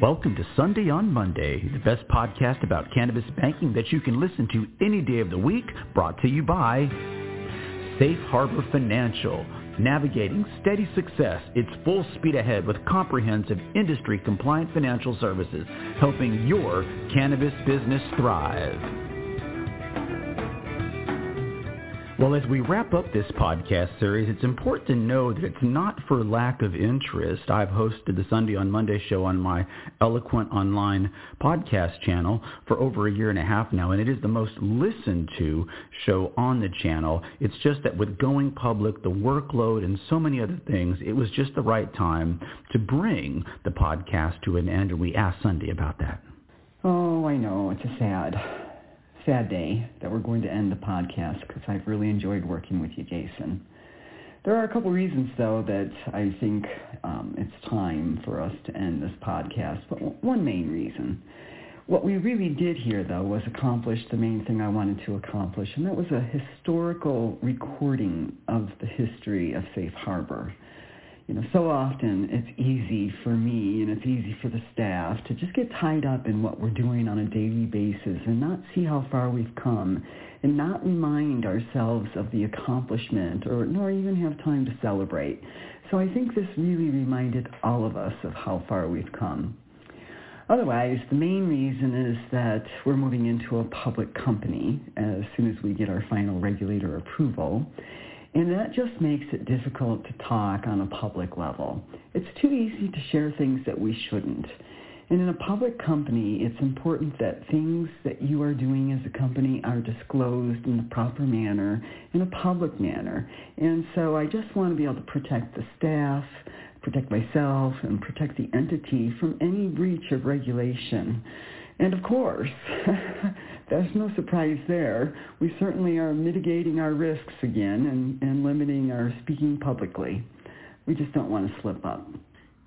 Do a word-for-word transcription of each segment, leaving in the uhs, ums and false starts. Welcome to Sundie on Monday, the best podcast about cannabis banking that you can listen to any day of the week, brought to you by Safe Harbor Financial. Navigating steady success, it's full speed ahead with comprehensive industry-compliant financial services, helping your cannabis business thrive. Well, as we wrap up this podcast series, it's important to know that it's not for lack of interest. I've hosted the Sundie on Monday show on my Eloquent Online podcast channel for over a year and a half now, and it is the most listened to show on the channel. It's just that with going public, the workload, and so many other things, it was just the right time to bring the podcast to an end, and we asked Sundie about that. Oh, I know. It's a sad Sad day that we're going to end the podcast because I've really enjoyed working with you, Jason. There are a couple reasons, though, that I think um, it's time for us to end this podcast, but w- one main reason. What we really did here, though, was accomplish the main thing I wanted to accomplish, and that was a historical recording of the history of Safe Harbor. You know, so often it's easy for me and it's easy for the staff to just get tied up in what we're doing on a daily basis and not see how far we've come and not remind ourselves of the accomplishment or nor even have time to celebrate. So I think this really reminded all of us of how far we've come. Otherwise, the main reason is that we're moving into a public company as soon as we get our final regulator approval. And that just makes it difficult to talk on a public level. It's too easy to share things that we shouldn't. And in a public company, it's important that things that you are doing as a company are disclosed in the proper manner, in a public manner. And so I just want to be able to protect the staff, protect myself, and protect the entity from any breach of regulation. And of course, there's no surprise there. We certainly are mitigating our risks again and, and limiting our speaking publicly. We just don't want to slip up.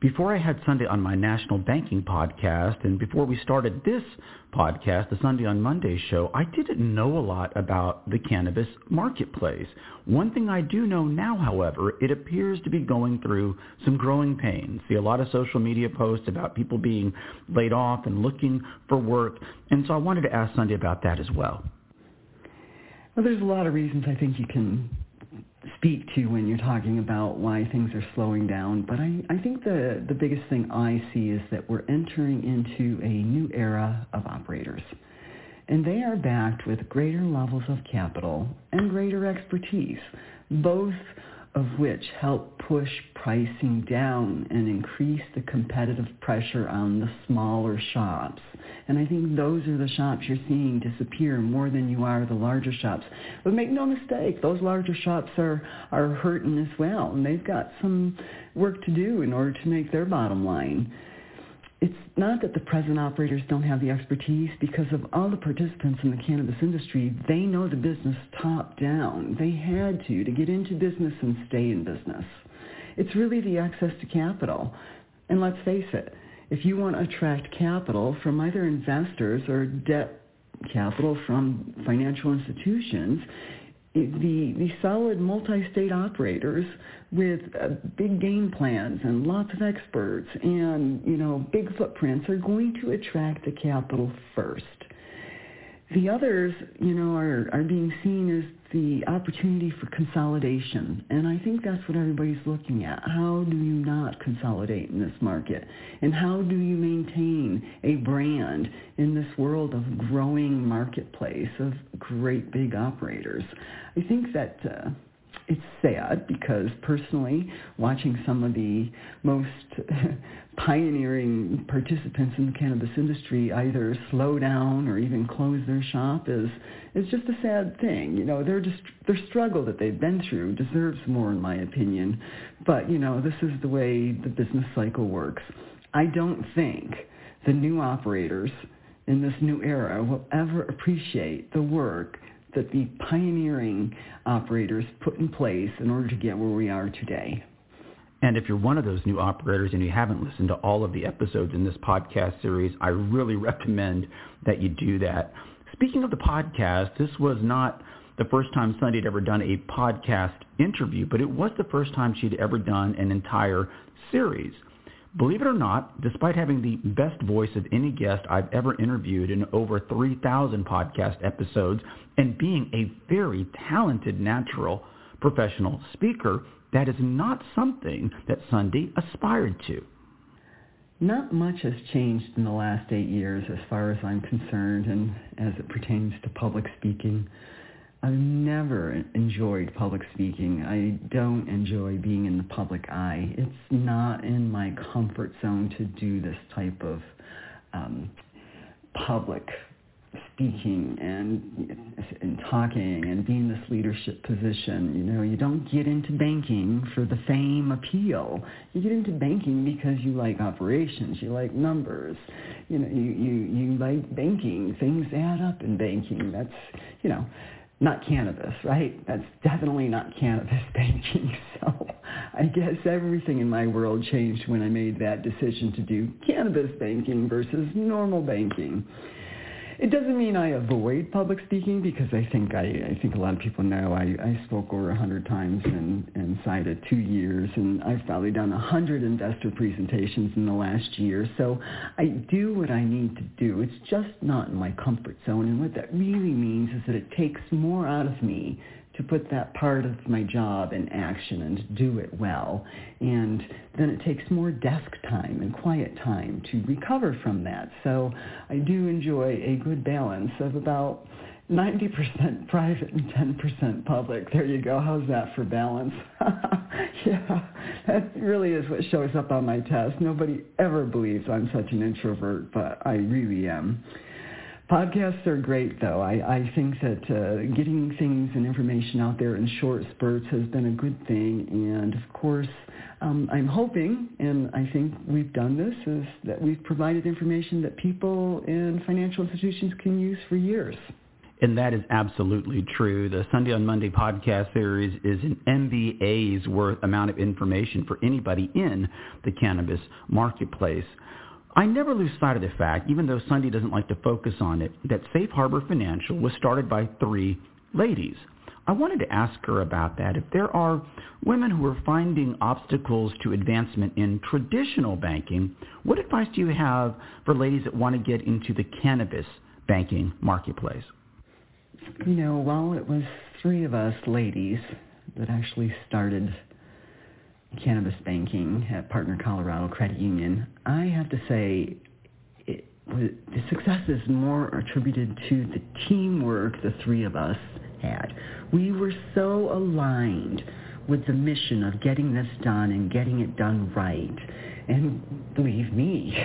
Before I had Sundie on my national banking podcast, and before we started this podcast, the Sundie on Monday show, I didn't know a lot about the cannabis marketplace. One thing I do know now, however, it appears to be going through some growing pains. See a lot of social media posts about people being laid off and looking for work, and so I wanted to ask Sundie about that as well. Well, there's a lot of reasons I think you can speak to when you're talking about why things are slowing down, but I, I think the, the biggest thing I see is that we're entering into a new era of operators, and they are backed with greater levels of capital and greater expertise, both of which help push pricing down and increase the competitive pressure on the smaller shops. And I think those are the shops you're seeing disappear more than you are the larger shops. But make no mistake, those larger shops are, are hurting as well, and they've got some work to do in order to make their bottom line. It's not that the present operators don't have the expertise, because of all the participants in the cannabis industry, they know the business top down. They had to, to get into business and stay in business. It's really the access to capital. And let's face it, if you want to attract capital from either investors or debt capital from financial institutions, The, the solid multi-state operators with uh, big game plans and lots of experts and, you know, big footprints are going to attract the capital first. The others, you know, are, are being seen as the opportunity for consolidation, and I think that's what everybody's looking at. How do you not consolidate in this market, and how do you maintain a brand in this world of growing marketplace of great big operators? I think that uh, it's sad, because personally, watching some of the most pioneering participants in the cannabis industry either slow down or even close their shop is is just a sad thing. You know, their just their struggle that they've been through deserves more, in my opinion. But you know, this is the way the business cycle works. I don't think the new operators in this new era will ever appreciate the work that the pioneering operators put in place in order to get where we are today. And if you're one of those new operators and you haven't listened to all of the episodes in this podcast series, I really recommend that you do that. Speaking of the podcast, this was not the first time Sundie had ever done a podcast interview, but it was the first time she'd ever done an entire series. Believe it or not, despite having the best voice of any guest I've ever interviewed in over three thousand podcast episodes and being a very talented natural professional speaker, that is not something that Sundie aspired to. Not much has changed in the last eight years as far as I'm concerned and as it pertains to public speaking. I've never enjoyed public speaking. I don't enjoy being in the public eye. It's not in my comfort zone to do this type of um, public speaking and, and talking and being in this leadership position. You know, you don't get into banking for the fame appeal. You get into banking because you like operations, you like numbers, you know, you, you, you like banking. Things add up in banking. That's, you know, not cannabis, right? That's definitely not cannabis banking. So I guess everything in my world changed when I made that decision to do cannabis banking versus normal banking. It doesn't mean I avoid public speaking, because I think I, I think a lot of people know I, I spoke over one hundred times in, inside of two years, and I've probably done one hundred investor presentations in the last year. So I do what I need to do. It's just not in my comfort zone, and what that really means is that it takes more out of me to put that part of my job in action and to do it well. And then it takes more desk time and quiet time to recover from that. So I do enjoy a good balance of about ninety percent private and ten percent public. There you go. How's that for balance? Yeah, that really is what shows up on my test. Nobody ever believes I'm such an introvert, but I really am. Podcasts are great, though. I, I think that uh, getting things and information out there in short spurts has been a good thing. And, of course, um, I'm hoping, and I think we've done this, is that we've provided information that people and financial institutions can use for years. And that is absolutely true. The Sundie on Monday podcast series is an M B A's worth amount of information for anybody in the cannabis marketplace. I never lose sight of the fact, even though Sundie doesn't like to focus on it, that Safe Harbor Financial was started by three ladies. I wanted to ask her about that. If there are women who are finding obstacles to advancement in traditional banking, what advice do you have for ladies that want to get into the cannabis banking marketplace? You know, while it was three of us ladies that actually started cannabis banking at Partner Colorado Credit Union, I have to say it, the success is more attributed to the teamwork the three of us had. We were so aligned with the mission of getting this done and getting it done right. And believe me,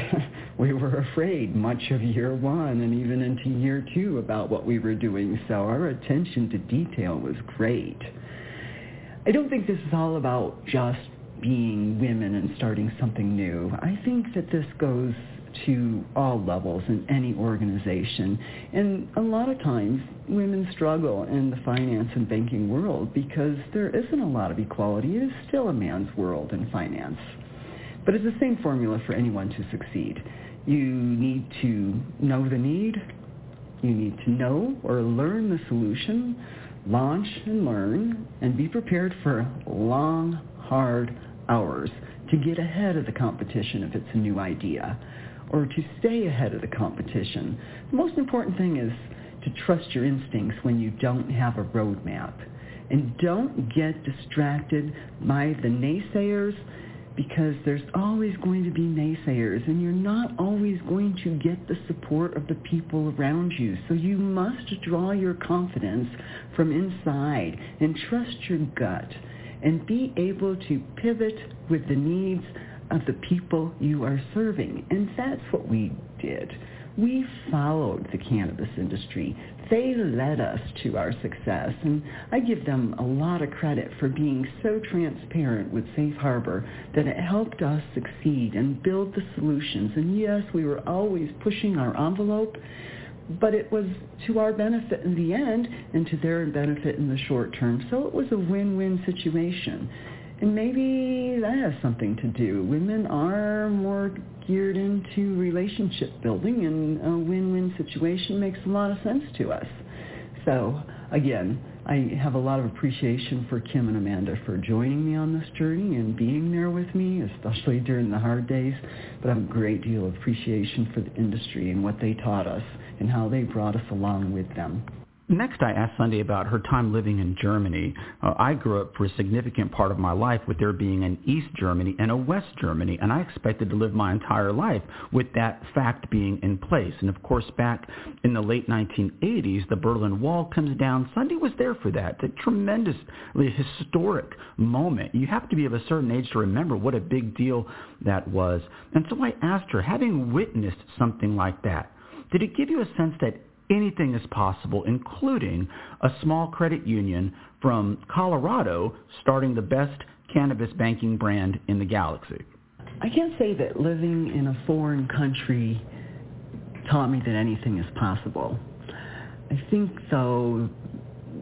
we were afraid much of year one and even into year two about what we were doing. So our attention to detail was great. I don't think this is all about just being women and starting something new. I think that this goes to all levels in any organization. And a lot of times women struggle in the finance and banking world because there isn't a lot of equality. It is still a man's world in finance. But it's the same formula for anyone to succeed. You need to know the need. You need to know or learn the solution. Launch and learn, and be prepared for long, hard hours to get ahead of the competition if it's a new idea, or to stay ahead of the competition. The most important thing is to trust your instincts when you don't have a roadmap. And don't get distracted by the naysayers, because there's always going to be naysayers, and you're not always going to get the support of the people around you. So you must draw your confidence from inside and trust your gut and be able to pivot with the needs of the people you are serving. And that's what we did. We followed the cannabis industry. They led us to our success, and I give them a lot of credit for being so transparent with Safe Harbor that it helped us succeed and build the solutions. And yes, we were always pushing our envelope, but it was to our benefit in the end and to their benefit in the short term. So it was a win-win situation. And maybe that has something to do. Women are more geared into relationship building, and a win-win situation makes a lot of sense to us. So again, I have a lot of appreciation for Kim and Amanda for joining me on this journey and being there with me, especially during the hard days. But I have a great deal of appreciation for the industry and what they taught us and how they brought us along with them. Next, I asked Sundie about her time living in Germany. Uh, I grew up for a significant part of my life with there being an East Germany and a West Germany, and I expected to live my entire life with that fact being in place. And, of course, back in the late nineteen eighties, the Berlin Wall comes down. Sundie was there for that, a tremendously historic moment. You have to be of a certain age to remember what a big deal that was. And so I asked her, having witnessed something like that, did it give you a sense that anything is possible, including a small credit union from Colorado starting the best cannabis banking brand in the galaxy? I can't say that living in a foreign country taught me that anything is possible. I think, though,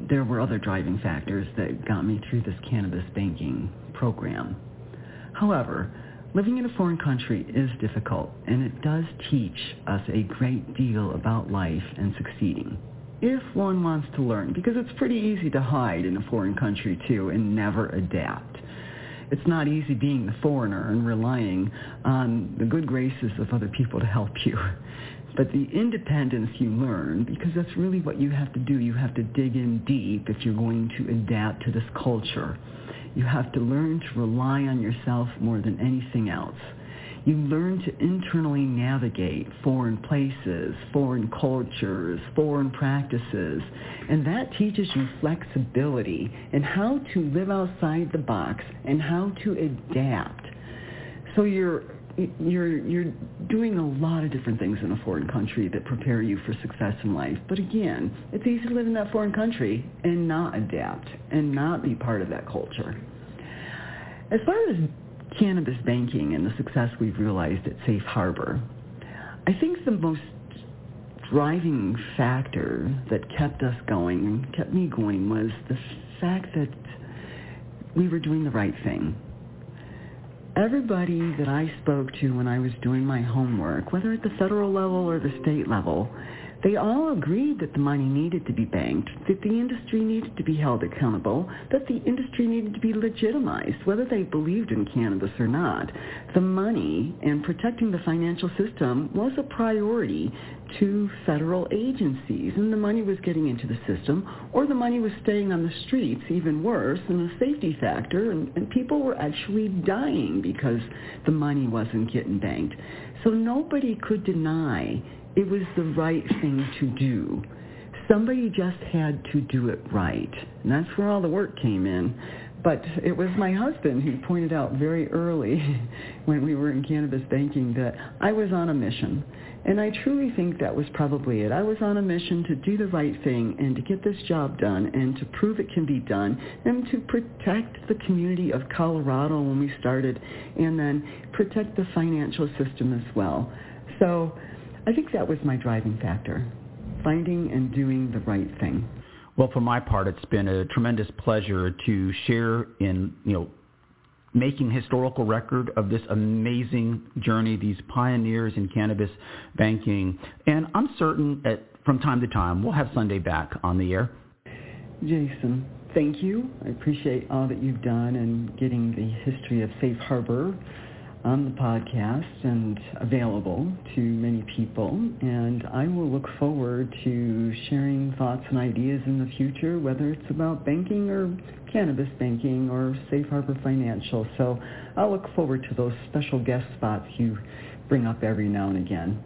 there were other driving factors that got me through this cannabis banking program. However, living in a foreign country is difficult, and it does teach us a great deal about life and succeeding, if one wants to learn, because it's pretty easy to hide in a foreign country, too, and never adapt. It's not easy being the foreigner and relying on the good graces of other people to help you. But the independence you learn, because that's really what you have to do. You have to dig in deep if you're going to adapt to this culture. You have to learn to rely on yourself more than anything else. You learn to internally navigate foreign places, foreign cultures, foreign practices, and that teaches you flexibility and how to live outside the box and how to adapt. So you're you're you're doing a lot of different things in a foreign country that prepare you for success in life. But again, it's easy to live in that foreign country and not adapt and not be part of that culture. As far as cannabis banking and the success we've realized at Safe Harbor, I think the most driving factor that kept us going, kept me going, was the fact that we were doing the right thing. Everybody that I spoke to when I was doing my homework, whether at the federal level or the state level, they all agreed that the money needed to be banked, that the industry needed to be held accountable, that the industry needed to be legitimized, whether they believed in cannabis or not. The money and protecting the financial system was a priority to federal agencies, and the money was getting into the system, or the money was staying on the streets, even worse, and a safety factor, and, and people were actually dying because the money wasn't getting banked. So nobody could deny it was the right thing to do. Somebody just had to do it right. And that's where all the work came in. But it was my husband who pointed out very early when we were in cannabis banking that I was on a mission. And I truly think that was probably it. I was on a mission to do the right thing and to get this job done and to prove it can be done and to protect the community of Colorado when we started and then protect the financial system as well. So I think that was my driving factor, finding and doing the right thing. Well, for my part, it's been a tremendous pleasure to share in, you know, making historical record of this amazing journey, these pioneers in cannabis banking. And I'm certain that from time to time, we'll have Sundie back on the air. Jason, thank you. I appreciate all that you've done and getting the history of Safe Harbor on the podcast and available to many people, and I will look forward to sharing thoughts and ideas in the future, whether it's about banking or cannabis banking or Safe Harbor Financial. So I'll look forward to those special guest spots you bring up every now and again.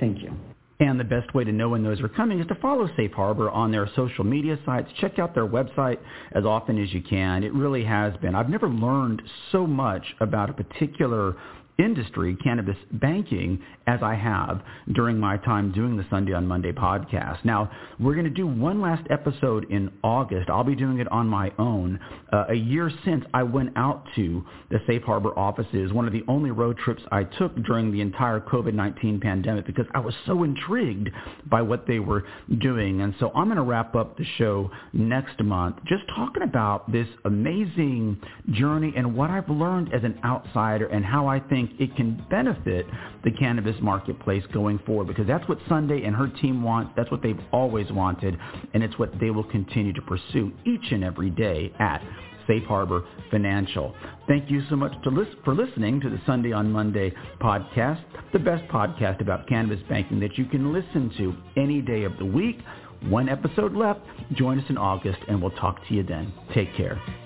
Thank you. And the best way to know when those are coming is to follow Safe Harbor on their social media sites. Check out their website as often as you can. It really has been. I've never learned so much about a particular industry, cannabis banking, as I have during my time doing the Sundie on Monday podcast. Now, we're going to do one last episode in August. I'll be doing it on my own. Uh, a year since I went out to the Safe Harbor offices, one of the only road trips I took during the entire covid nineteen pandemic because I was so intrigued by what they were doing. And so I'm going to wrap up the show next month just talking about this amazing journey and what I've learned as an outsider and how I think think it can benefit the cannabis marketplace going forward, because that's what Sundie and her team want. That's what they've always wanted, and it's what they will continue to pursue each and every day at Safe Harbor Financial. Thank you so much to list, for listening to the Sundie on Monday podcast, the best podcast about cannabis banking that you can listen to any day of the week. One episode left. Join us in August, and we'll talk to you then. Take care.